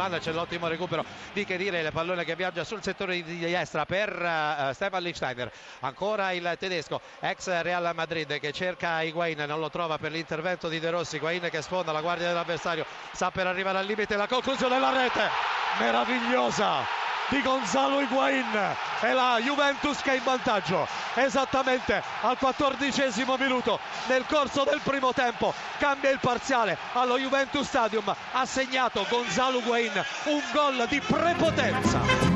l'Olanda, c'è l'ottimo recupero di Khedira, il pallone che viaggia sul settore di destra per Stephan Lichtsteiner, ancora il tedesco ex Real Madrid che cerca Higuain, non lo trova per l'intervento di De Rossi. Higuain che sfonda la guardia dell'avversario, sta per arrivare al limite, la conclusione della rete meravigliosa di Gonzalo Higuain e la Juventus che è in vantaggio esattamente al 14° minuto nel corso del primo tempo. Cambia il parziale allo Juventus Stadium, ha segnato Gonzalo Higuain un gol di prepotenza.